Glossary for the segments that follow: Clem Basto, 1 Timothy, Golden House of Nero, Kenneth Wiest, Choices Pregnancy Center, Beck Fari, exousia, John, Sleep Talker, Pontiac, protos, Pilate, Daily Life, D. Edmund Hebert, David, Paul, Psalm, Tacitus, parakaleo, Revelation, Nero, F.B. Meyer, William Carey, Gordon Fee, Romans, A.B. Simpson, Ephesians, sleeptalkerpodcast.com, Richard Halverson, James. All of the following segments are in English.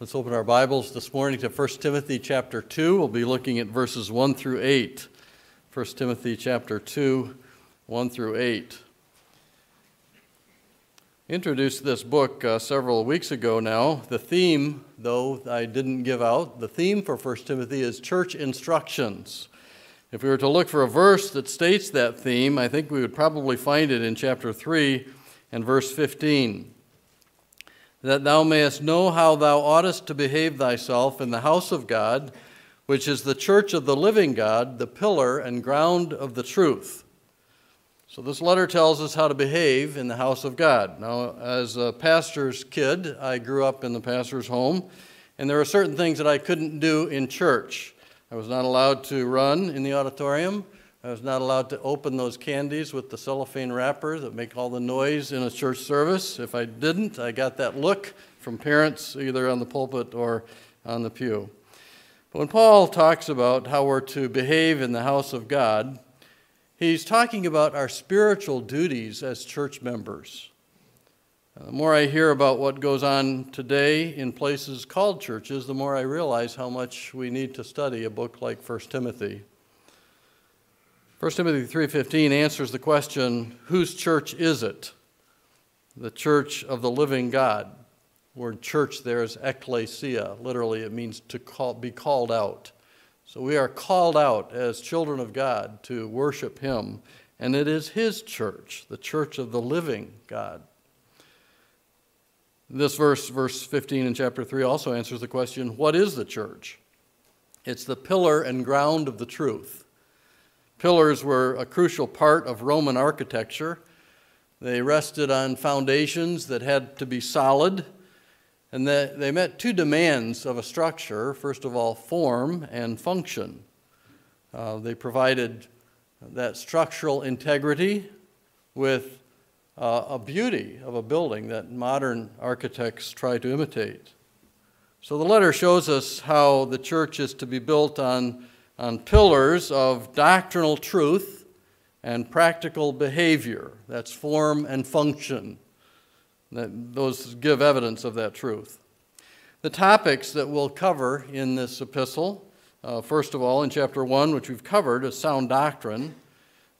Let's open our Bibles this morning to 1 Timothy chapter 2. We'll be looking at verses 1 through 8. 1 Timothy chapter 2, 1 through 8. Introduced this book several weeks ago now. The theme, though I didn't give out, the theme for 1 Timothy is church instructions. If we were to look for a verse that states that theme, I think we would probably find it in chapter 3 and verse 15. That thou mayest know how thou oughtest to behave thyself in the house of God, which is the church of the living God, the pillar and ground of the truth. So this letter tells us how to behave in the house of God. Now, as a pastor's kid, I grew up in the pastor's home, and there were certain things that I couldn't do in church. I was not allowed to run in the auditorium. I was not allowed to open those candies with the cellophane wrapper that make all the noise in a church service. If I didn't, I got that look from parents, either on the pulpit or on the pew. But when Paul talks about how we're to behave in the house of God, he's talking about our spiritual duties as church members. The more I hear about what goes on today in places called churches, the more I realize how much we need to study a book like 1 Timothy. 1 Timothy 3:15 answers the question, whose church is it? The church of the living God. The word church there is ecclesia. Literally, it means to be called out. So we are called out as children of God to worship him. And it is his church, the church of the living God. This verse, verse 15 in chapter 3, also answers the question, what is the church? It's the pillar and ground of the truth. Pillars were a crucial part of Roman architecture. They rested on foundations that had to be solid, and they met two demands of a structure. First of all, form and function. They provided that structural integrity with a beauty of a building that modern architects try to imitate. So the letter shows us how the church is to be built on pillars of doctrinal truth and practical behavior. That's form and function. Those give evidence of that truth. The topics that we'll cover in this epistle, first of all, in chapter 1, which we've covered, is sound doctrine.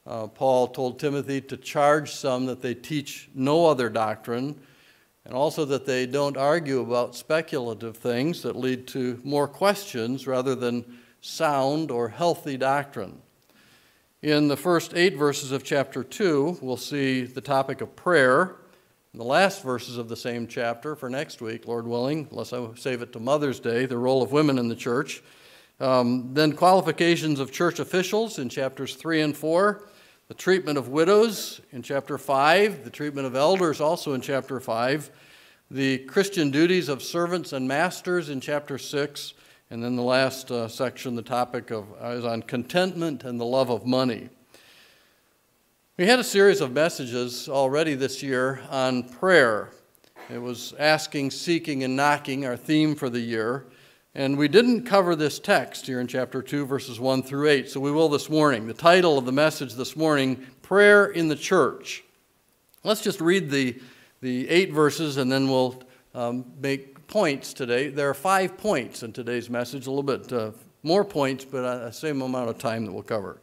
Paul told Timothy to charge some that they teach no other doctrine, and also that they don't argue about speculative things that lead to more questions rather than sound or healthy doctrine. In the first 8 verses of chapter 2, we'll see the topic of prayer. In the last verses of the same chapter for next week, Lord willing, unless I save it to Mother's Day, the role of women in the church. Then qualifications of church officials in chapters 3 and 4, the treatment of widows in chapter 5, the treatment of elders also in chapter 5, the Christian duties of servants and masters in chapter 6, and then the last section, the topic is on contentment and the love of money. We had a series of messages already this year on prayer. It was asking, seeking, and knocking, our theme for the year. And we didn't cover this text here in chapter 2, verses 1 through 8, so we will this morning. The title of the message this morning, Prayer in the Church. Let's just read the 8 verses and then we'll make points today. There are 5 points in today's message, a little bit more points, but the same amount of time that we'll cover.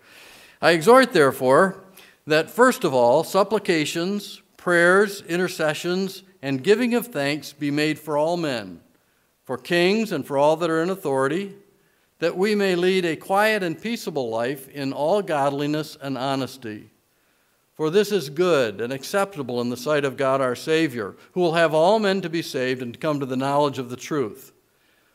I exhort, therefore, that first of all, supplications, prayers, intercessions, and giving of thanks be made for all men, for kings and for all that are in authority, that we may lead a quiet and peaceable life in all godliness and honesty. For this is good and acceptable in the sight of God our Savior, who will have all men to be saved and to come to the knowledge of the truth.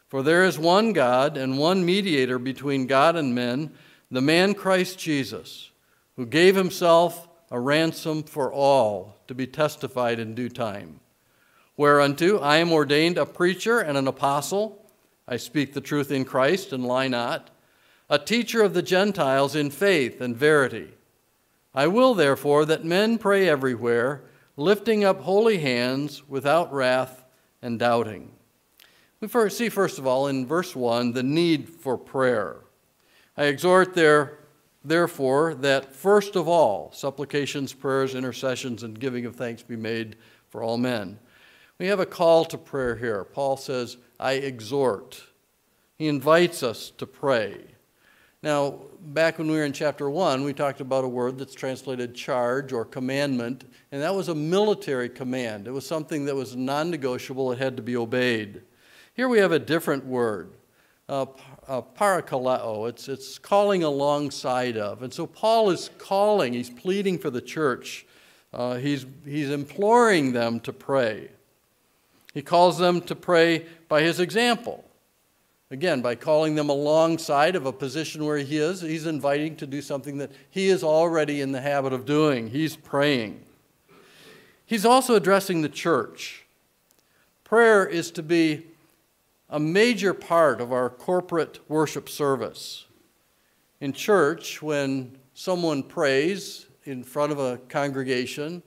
For there is one God and one mediator between God and men, the man Christ Jesus, who gave himself a ransom for all, to be testified in due time. Whereunto I am ordained a preacher and an apostle, I speak the truth in Christ and lie not, a teacher of the Gentiles in faith and verity. I will, therefore, that men pray everywhere, lifting up holy hands without wrath and doubting. We see, first of all, in verse 1, the need for prayer. I exhort, therefore, that first of all, supplications, prayers, intercessions, and giving of thanks be made for all men. We have a call to prayer here. Paul says, I exhort. He invites us to pray. Now, back when we were in chapter 1, we talked about a word that's translated charge or commandment, and that was a military command. It was something that was non-negotiable. It had to be obeyed. Here we have a different word, parakaleo. It's calling alongside of. And so Paul is calling. He's pleading for the church. He's imploring them to pray. He calls them to pray by his example. Again, by calling them alongside of a position where he is, he's inviting to do something that he is already in the habit of doing. He's praying. He's also addressing the church. Prayer is to be a major part of our corporate worship service. In church, when someone prays in front of a congregation,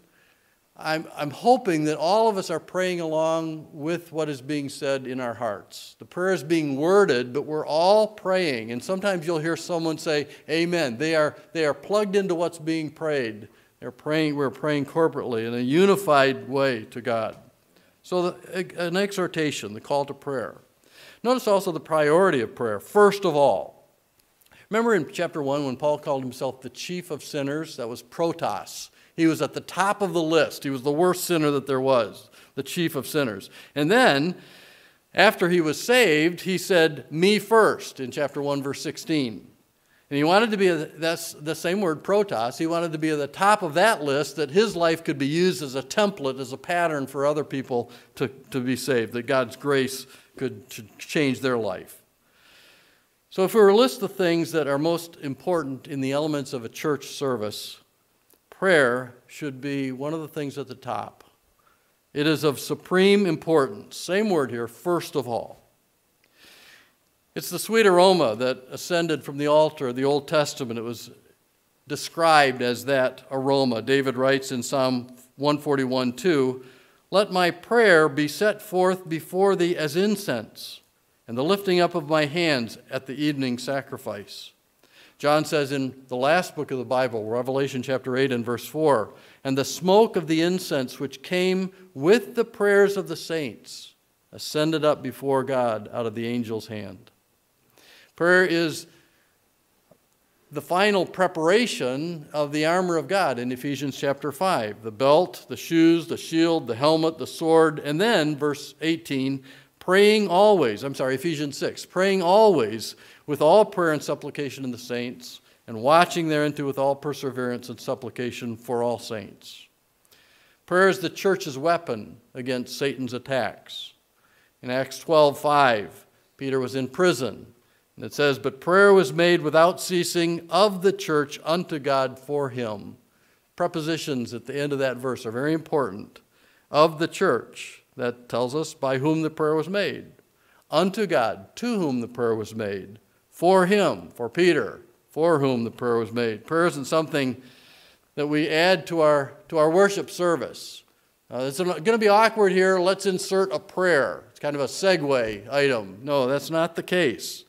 I'm hoping that all of us are praying along with what is being said in our hearts. The prayer is being worded, but we're all praying. And sometimes you'll hear someone say, amen. They are plugged into what's being prayed. We're praying corporately in a unified way to God. So an exhortation, the call to prayer. Notice also the priority of prayer, first of all. Remember in chapter 1 when Paul called himself the chief of sinners? That was protos. He was at the top of the list. He was the worst sinner that there was, the chief of sinners. And then, after he was saved, he said, me first, in chapter 1, verse 16. And he wanted to be, that's the same word, protos, he wanted to be at the top of that list, that his life could be used as a template, as a pattern for other people to be saved, that God's grace could change their life. So if we were to list the things that are most important in the elements of a church service, prayer should be one of the things at the top. It is of supreme importance. Same word here, first of all. It's the sweet aroma that ascended from the altar of the Old Testament. It was described as that aroma. David writes in Psalm 141:2, let my prayer be set forth before thee as incense, and the lifting up of my hands at the evening sacrifice. John says in the last book of the Bible, Revelation chapter 8 and verse 4, and the smoke of the incense which came with the prayers of the saints ascended up before God out of the angel's hand. Prayer is the final preparation of the armor of God in Ephesians chapter 5. The belt, the shoes, the shield, the helmet, the sword, and then verse 18, Ephesians 6, praying always with all prayer and supplication in the saints, and watching thereinto with all perseverance and supplication for all saints. Prayer is the church's weapon against Satan's attacks. In Acts 12:5, Peter was in prison, and it says, but prayer was made without ceasing of the church unto God for him. Prepositions at the end of that verse are very important. Of the church. That tells us by whom the prayer was made. Unto God, to whom the prayer was made. For him, for Peter, for whom the prayer was made. Prayer isn't something that we add to our worship service. It's going to be awkward here. Let's insert a prayer. It's kind of a segue item. No, that's not the case.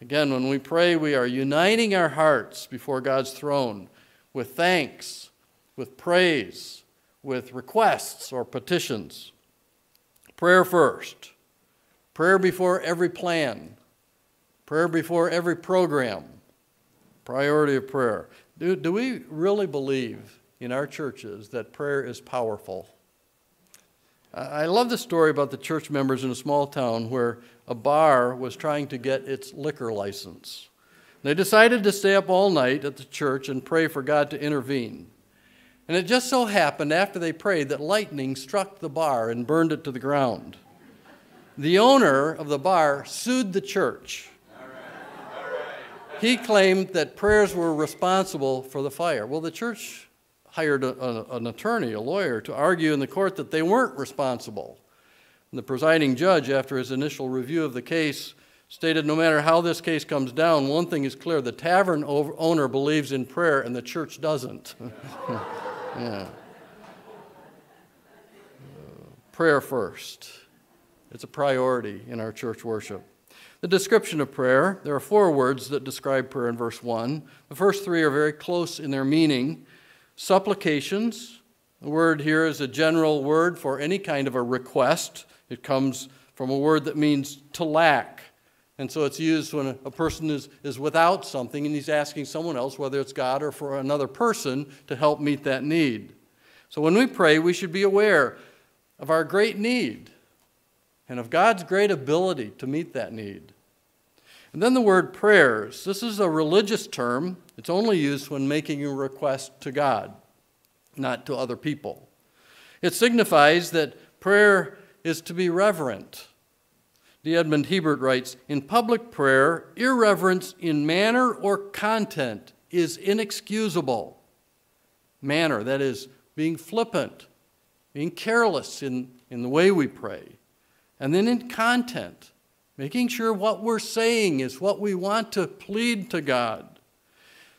Again, when we pray, we are uniting our hearts before God's throne with thanks, with praise, with requests or petitions. Prayer first. Prayer before every plan. Prayer before every program. Priority of prayer. Do we really believe in our churches that prayer is powerful? I love the story about the church members in a small town where a bar was trying to get its liquor license. They decided to stay up all night at the church and pray for God to intervene. And it just so happened after they prayed that lightning struck the bar and burned it to the ground. The owner of the bar sued the church. All right. He claimed that prayers were responsible for the fire. Well, the church hired an attorney, a lawyer, to argue in the court that they weren't responsible. And the presiding judge, after his initial review of the case, stated no matter how this case comes down, one thing is clear, the tavern owner believes in prayer and the church doesn't. Yeah. Prayer first. It's a priority in our church worship. The description of prayer, there are four words that describe prayer in verse 1. The first three are very close in their meaning. Supplications, The word here is a general word for any kind of a request. It comes from a word that means to lack. And so it's used when a person is without something and he's asking someone else, whether it's God or for another person, to help meet that need. So when we pray, we should be aware of our great need and of God's great ability to meet that need. And then the word prayers. This is a religious term. It's only used when making a request to God, not to other people. It signifies that prayer is to be reverent. D. Edmund Hebert writes, "In public prayer, irreverence in manner or content is inexcusable." Manner, that is, being flippant, being careless in the way we pray. And then in content, making sure what we're saying is what we want to plead to God.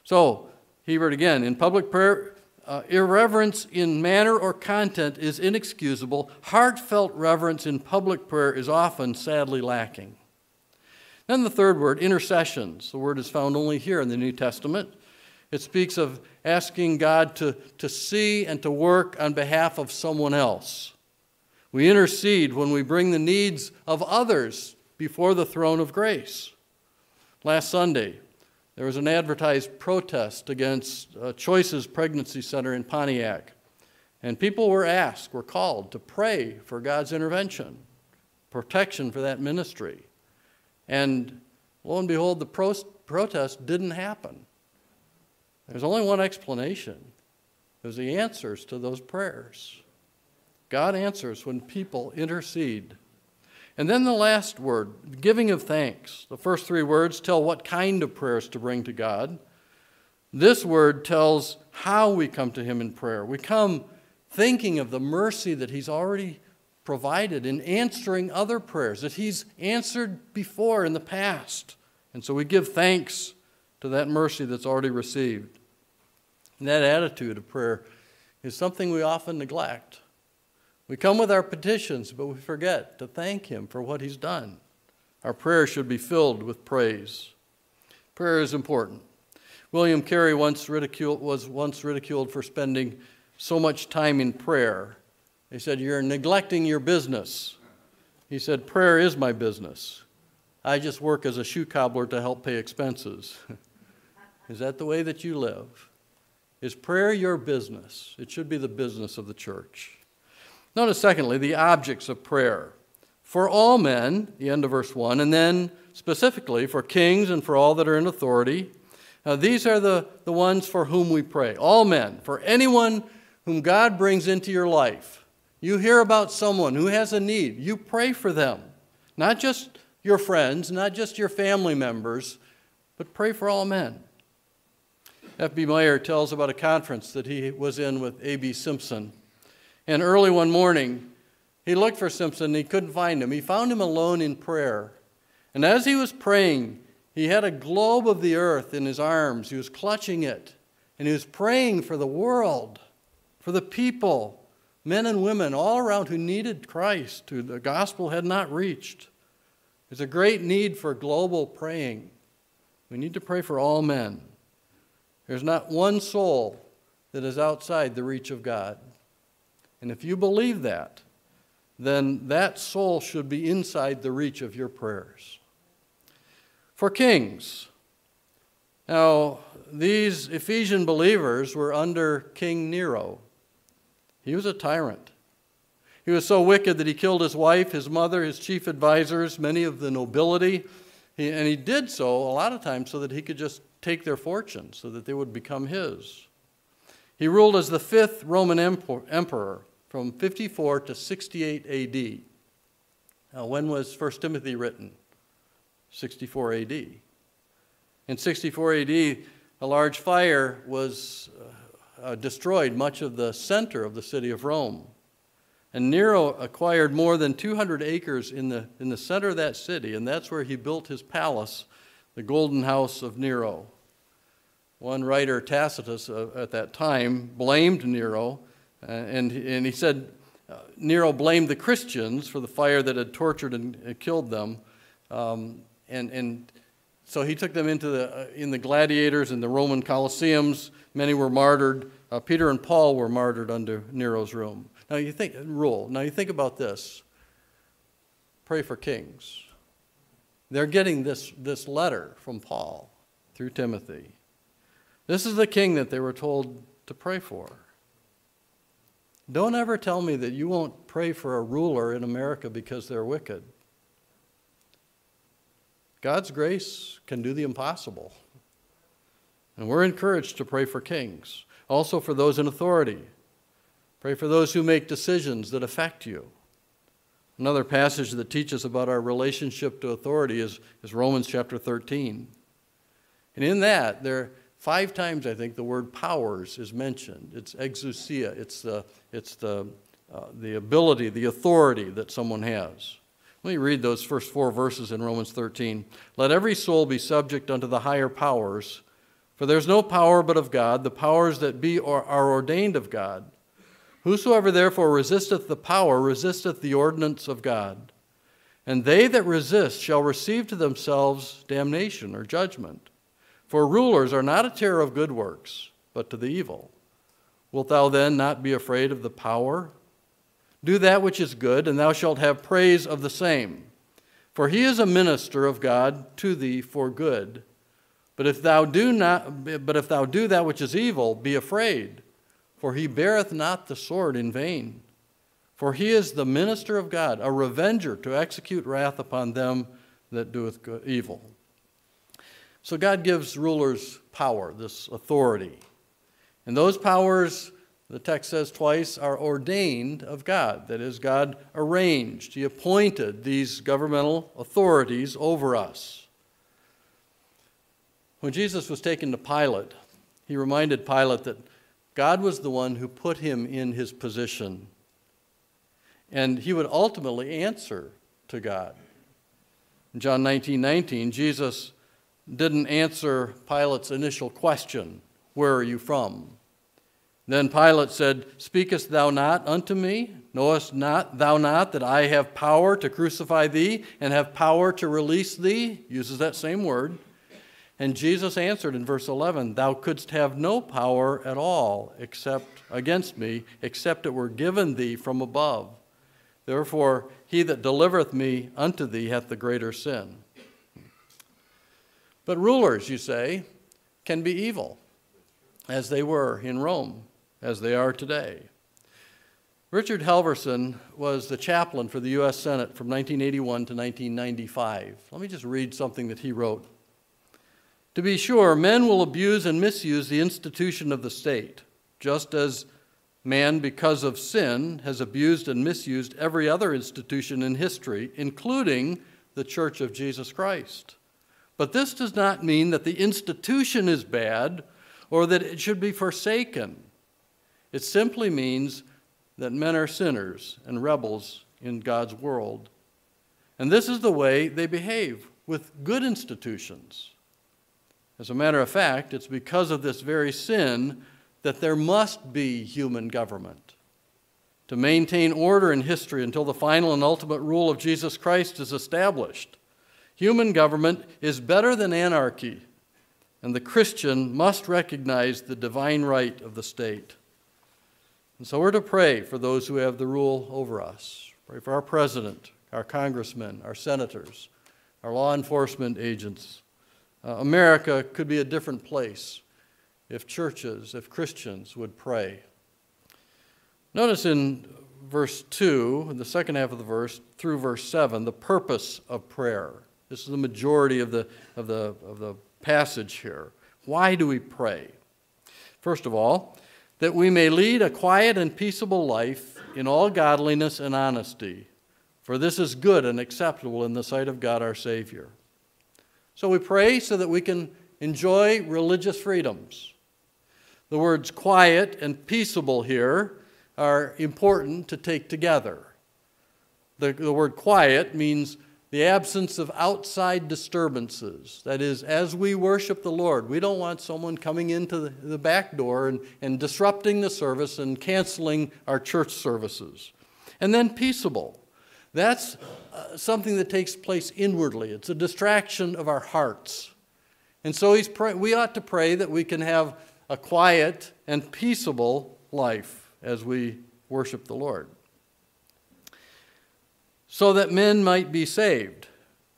So, Hebert again, in public prayer, irreverence in manner or content is inexcusable. Heartfelt reverence in public prayer is often sadly lacking. Then the third word, intercessions. The word is found only here in the New Testament. It speaks of asking God to see and to work on behalf of someone else. We intercede when we bring the needs of others before the throne of grace. Last Sunday, there was an advertised protest against Choices Pregnancy Center in Pontiac. And people were asked, were called to pray for God's intervention, protection for that ministry. And lo and behold, the protest didn't happen. There's only one explanation. It was the answers to those prayers. God answers when people intercede. And then the last word, giving of thanks. The first three words tell what kind of prayers to bring to God. This word tells how we come to him in prayer. We come thinking of the mercy that he's already provided in answering other prayers that he's answered before in the past. And so we give thanks to that mercy that's already received. And that attitude of prayer is something we often neglect. We come with our petitions, but we forget to thank him for what he's done. Our prayer should be filled with praise. Prayer is important. William Carey was once ridiculed for spending so much time in prayer. They said, "You're neglecting your business." He said, "Prayer is my business. I just work as a shoe cobbler to help pay expenses." Is that the way that you live? Is prayer your business? It should be the business of the church. Notice, secondly, the objects of prayer. For all men, the end of verse 1, and then specifically for kings and for all that are in authority. Now, these are the ones for whom we pray. All men, for anyone whom God brings into your life. You hear about someone who has a need. You pray for them. Not just your friends, not just your family members, but pray for all men. F.B. Meyer tells about a conference that he was in with A.B. Simpson. And early one morning, he looked for Simpson and he couldn't find him. He found him alone in prayer. And as he was praying, he had a globe of the earth in his arms. He was clutching it. And he was praying for the world, for the people, men and women all around who needed Christ, who the gospel had not reached. There's a great need for global praying. We need to pray for all men. There's not one soul that is outside the reach of God. And if you believe that, then that soul should be inside the reach of your prayers. For kings. Now, these Ephesian believers were under King Nero. He was a tyrant. He was so wicked that he killed his wife, his mother, his chief advisors, many of the nobility. And he did so a lot of times so that he could just take their fortune, so that they would become his. He ruled as the 5th Roman emperor from 54 to 68 A.D. Now, when was 1 Timothy written? 64 A.D. In 64 A.D., a large fire was destroyed much of the center of the city of Rome. And Nero acquired more than 200 acres in the center of that city, and that's where he built his palace, the Golden House of Nero. One writer, Tacitus, at that time, blamed Nero, and he said Nero blamed the Christians for the fire that had tortured and killed them, and So he took them into the in the gladiators and the Roman Colosseums. Many were martyred. Peter and Paul were martyred under Nero's rule. Now you think about this. Pray for kings. They're getting this letter from Paul through Timothy. This is the king that they were told to pray for. Don't ever tell me that you won't pray for a ruler in America because they're wicked. God's grace can do the impossible. And we're encouraged to pray for kings. Also for those in authority. Pray for those who make decisions that affect you. Another passage that teaches about our relationship to authority is Romans chapter 13. And in that, there 5 times, I think, the word powers is mentioned. It's exousia. It's the ability, the authority that someone has. Let me read those first 4 verses in Romans 13. Let every soul be subject unto the higher powers, for there's no power but of God. The powers that be are ordained of God. Whosoever therefore resisteth the power resisteth the ordinance of God. And they that resist shall receive to themselves damnation or judgment. For rulers are not a terror of good works, but to the evil. Wilt thou then not be afraid of the power? Do that which is good, and thou shalt have praise of the same. For he is a minister of God to thee for good. But if thou do that which is evil, be afraid. For he beareth not the sword in vain. For he is the minister of God, a revenger to execute wrath upon them that doeth evil. So God gives rulers power, this authority. And those powers, the text says twice, are ordained of God. That is, God arranged. He appointed these governmental authorities over us. When Jesus was taken to Pilate, he reminded Pilate that God was the one who put him in his position. And he would ultimately answer to God. In John 19:19, Jesus didn't answer Pilate's initial question, where are you from? Then Pilate said, speakest thou not unto me? Knowest not thou not that I have power to crucify thee and have power to release thee? Uses that same word. And Jesus answered in verse 11, thou couldst have no power at all except against me, except it were given thee from above. Therefore, he that delivereth me unto thee hath the greater sin. But rulers, you say, can be evil, as they were in Rome, as they are today. Richard Halverson was the chaplain for the U.S. Senate from 1981 to 1995. Let me just read something that he wrote. To be sure, men will abuse and misuse the institution of the state, just as man, because of sin, has abused and misused every other institution in history, including the Church of Jesus Christ. But this does not mean that the institution is bad or that it should be forsaken. It simply means that men are sinners and rebels in God's world. And this is the way they behave with good institutions. As a matter of fact, it's because of this very sin that there must be human government. To maintain order in history until the final and ultimate rule of Jesus Christ is established. Human government is better than anarchy, and the Christian must recognize the divine right of the state. And so we're to pray for those who have the rule over us. Pray for our president, our congressmen, our senators, our law enforcement agents. America could be a different place if churches, if Christians would pray. Notice in verse 2, in the second half of the verse, through verse 7, the purpose of prayer. This is the majority of the passage here. Why do we pray? First of all, that we may lead a quiet and peaceable life in all godliness and honesty, for this is good and acceptable in the sight of God our Savior. So we pray so that we can enjoy religious freedoms. The words quiet and peaceable here are important to take together. The word quiet means the absence of outside disturbances. That is, as we worship the Lord, we don't want someone coming into the back door and disrupting the service and canceling our church services. And then peaceable. That's something that takes place inwardly. It's a distraction of our hearts. And so we ought to pray that we can have a quiet and peaceable life as we worship the Lord. So that men might be saved,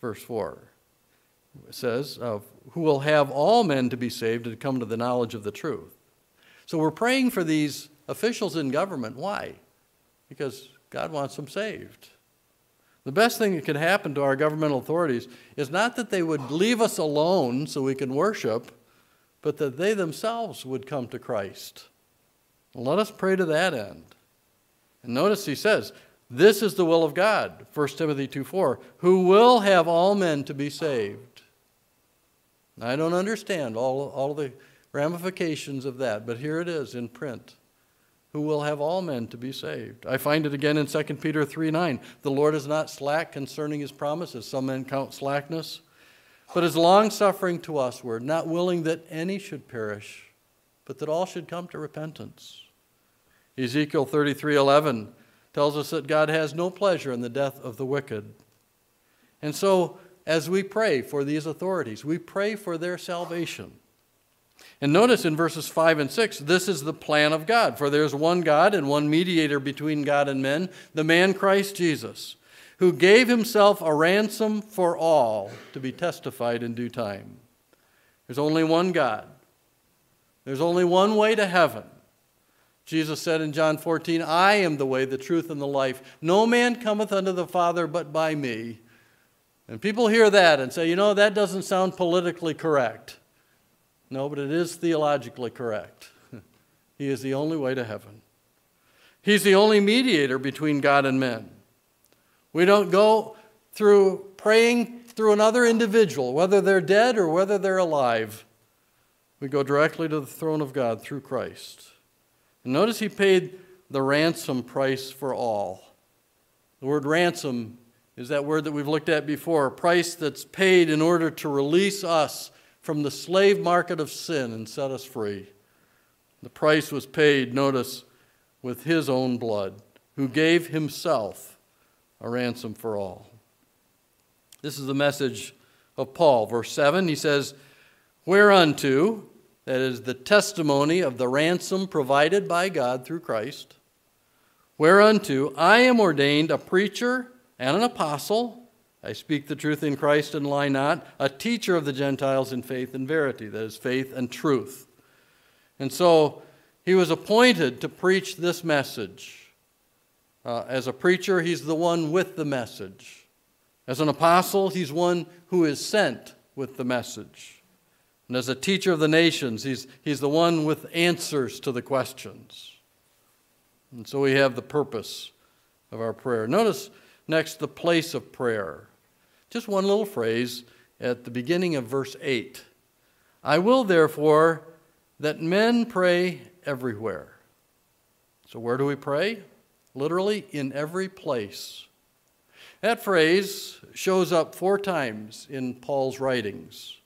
verse 4 says, who will have all men to be saved and come to the knowledge of the truth. So we're praying for these officials in government. Why? Because God wants them saved. The best thing that could happen to our governmental authorities is not that they would leave us alone so we can worship, but that they themselves would come to Christ. Let us pray to that end. And notice he says, this is the will of God, 1 Timothy 2:4, who will have all men to be saved. Now, I don't understand all the ramifications of that, but here it is in print. Who will have all men to be saved. I find it again in 2 Peter 3:9. The Lord is not slack concerning his promises. Some men count slackness. But is long-suffering to usward, not willing that any should perish, but that all should come to repentance. Ezekiel 33:11 tells us that God has no pleasure in the death of the wicked. And so, as we pray for these authorities, we pray for their salvation. And notice in verses 5 and 6, this is the plan of God. For there is one God and one mediator between God and men, the man Christ Jesus, who gave himself a ransom for all to be testified in due time. There's only one God. There's only one way to heaven. Jesus said in John 14, I am the way, the truth, and the life. No man cometh unto the Father but by me. And people hear that and say, you know, that doesn't sound politically correct. No, but it is theologically correct. He is the only way to heaven. He's the only mediator between God and men. We don't go through praying through another individual, whether they're dead or whether they're alive. We go directly to the throne of God through Christ. And notice he paid the ransom price for all. The word ransom is that word that we've looked at before, a price that's paid in order to release us from the slave market of sin and set us free. The price was paid, notice, with his own blood, who gave himself a ransom for all. This is the message of Paul. Verse 7, he says, whereunto, that is the testimony of the ransom provided by God through Christ, whereunto I am ordained a preacher and an apostle, I speak the truth in Christ and lie not, a teacher of the Gentiles in faith and verity, that is faith and truth. And so he was appointed to preach this message. As a preacher, he's the one with the message. As an apostle, he's one who is sent with the message. And as a teacher of the nations, he's the one with answers to the questions. And so we have the purpose of our prayer. Notice next, the place of prayer. Just one little phrase at the beginning of verse 8. I will therefore that men pray everywhere. So where do we pray? Literally, in every place. That phrase shows up 4 times in Paul's writings.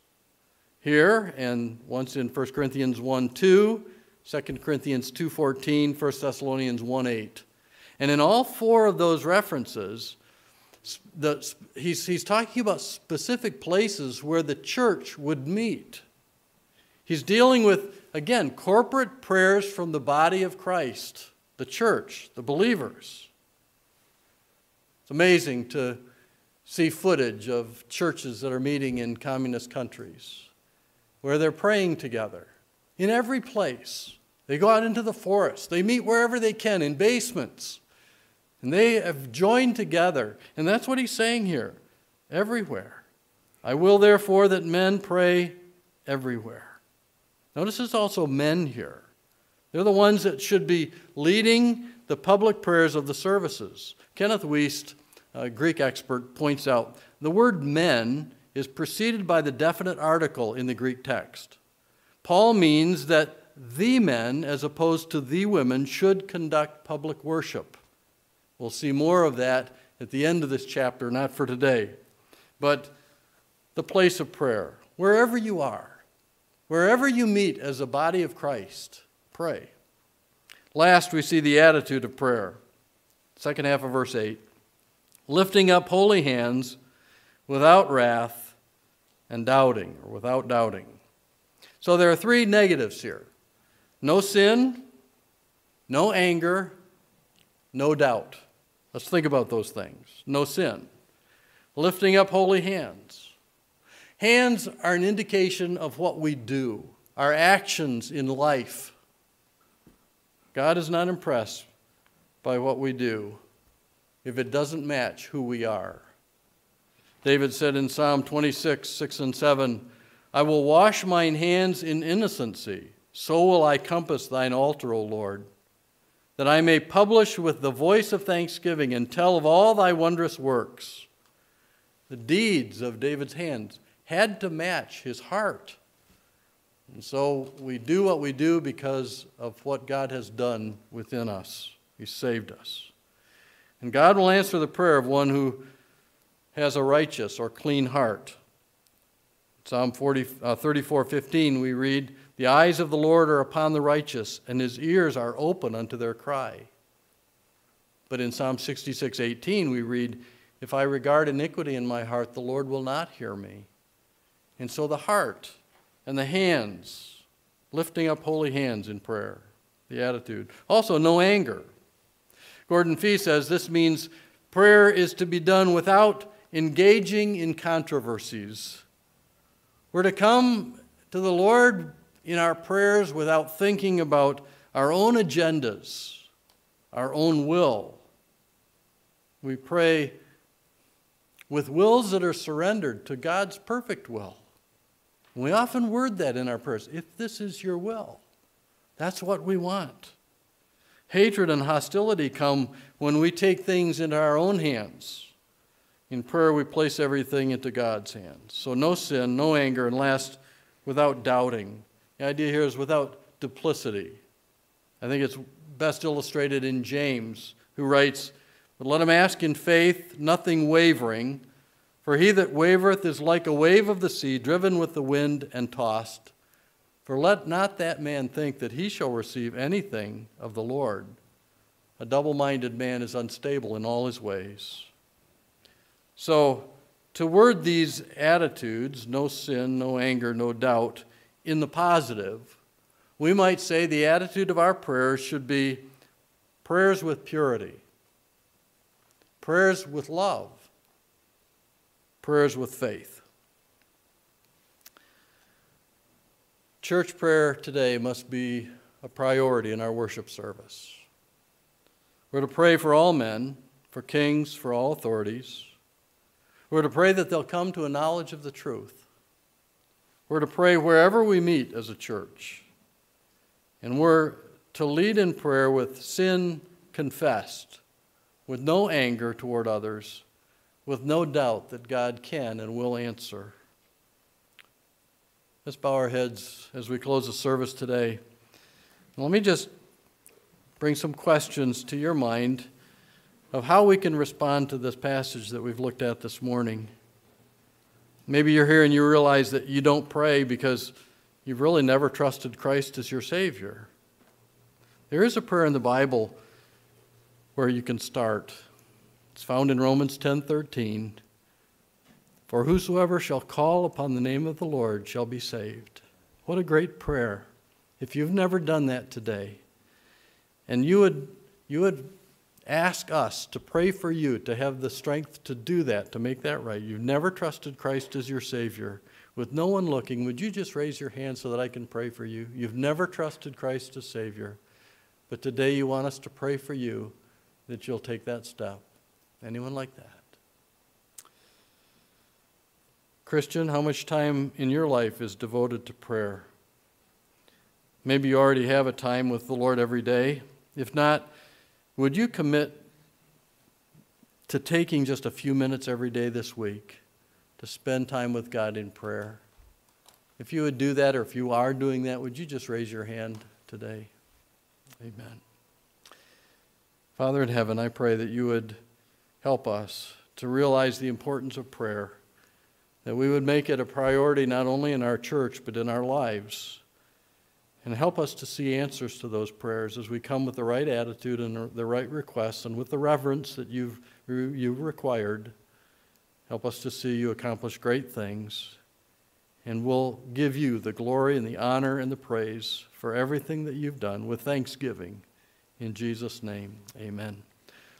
Here, and once in 1 Corinthians 1:2, 2 Corinthians 2:14, 1 Thessalonians 1:8. And in all 4 of those references, he's talking about specific places where the church would meet. He's dealing with, again, corporate prayers from the body of Christ, the church, the believers. It's amazing to see footage of churches that are meeting in communist countries where they're praying together in every place. They go out into the forest. They meet wherever they can, in basements. And they have joined together. And that's what he's saying here. Everywhere. I will therefore that men pray everywhere. Notice there's also men here. They're the ones that should be leading the public prayers of the services. Kenneth Wiest, a Greek expert, points out the word men is preceded by the definite article in the Greek text. Paul means that the men, as opposed to the women, should conduct public worship. We'll see more of that at the end of this chapter, not for today. But the place of prayer, wherever you are, wherever you meet as a body of Christ, pray. Last, we see the attitude of prayer. Second half of verse 8. Lifting up holy hands without wrath and doubting, or without doubting. So there are three negatives here. No sin, no anger, no doubt. Let's think about those things. No sin. Lifting up holy hands. Hands are an indication of what we do, our actions in life. God is not impressed by what we do if it doesn't match who we are. David said in Psalm 26, 6 and 7, I will wash mine hands in innocency, so will I compass thine altar, O Lord, that I may publish with the voice of thanksgiving and tell of all thy wondrous works. The deeds of David's hands had to match his heart. And so we do what we do because of what God has done within us. He saved us. And God will answer the prayer of one who has a righteous or clean heart. Psalm 34:15, we read, the eyes of the Lord are upon the righteous, and his ears are open unto their cry. But in Psalm 66:18, we read, if I regard iniquity in my heart, the Lord will not hear me. And so the heart and the hands, lifting up holy hands in prayer, the attitude. Also, no anger. Gordon Fee says this means prayer is to be done without engaging in controversies. We're to come to the Lord in our prayers without thinking about our own agendas, our own will. We pray with wills that are surrendered to God's perfect will. We often word that in our prayers, if this is your will. That's what we want. Hatred and hostility come when we take things into our own hands. In prayer, we place everything into God's hands. So no sin, no anger, and last, without doubting. The idea here is without duplicity. I think it's best illustrated in James, who writes, but let him ask in faith, nothing wavering, for he that wavereth is like a wave of the sea, driven with the wind and tossed. For let not that man think that he shall receive anything of the Lord. A double-minded man is unstable in all his ways. So, to word these attitudes, no sin, no anger, no doubt, in the positive, we might say the attitude of our prayers should be prayers with purity, prayers with love, prayers with faith. Church prayer today must be a priority in our worship service. We're to pray for all men, for kings, for all authorities. We're to pray that they'll come to a knowledge of the truth. We're to pray wherever we meet as a church. And we're to lead in prayer with sin confessed, with no anger toward others, with no doubt that God can and will answer. Let's bow our heads as we close the service today. And let me just bring some questions to your mind of how we can respond to this passage that we've looked at this morning. Maybe you're here and you realize that you don't pray because you've really never trusted Christ as your Savior. There is a prayer in the Bible where you can start. It's found in Romans 10:13. For whosoever shall call upon the name of the Lord shall be saved. What a great prayer. If you've never done that today, and you would ask us to pray for you, to have the strength to do that, to make that right. You've never trusted Christ as your Savior. With no one looking, would you just raise your hand so that I can pray for you? You've never trusted Christ as Savior, but today you want us to pray for you that you'll take that step. Anyone like that? Christian, how much time in your life is devoted to prayer? Maybe you already have a time with the Lord every day. If not, would you commit to taking just a few minutes every day this week to spend time with God in prayer? If you would do that, or if you are doing that, would you just raise your hand today? Amen. Father in heaven, I pray that you would help us to realize the importance of prayer, that we would make it a priority not only in our church but in our lives, and help us to see answers to those prayers as we come with the right attitude and the right requests and with the reverence that you've required. Help us to see you accomplish great things. and we'll give you the glory and the honor and the praise for everything that you've done with thanksgiving. In Jesus' name, amen.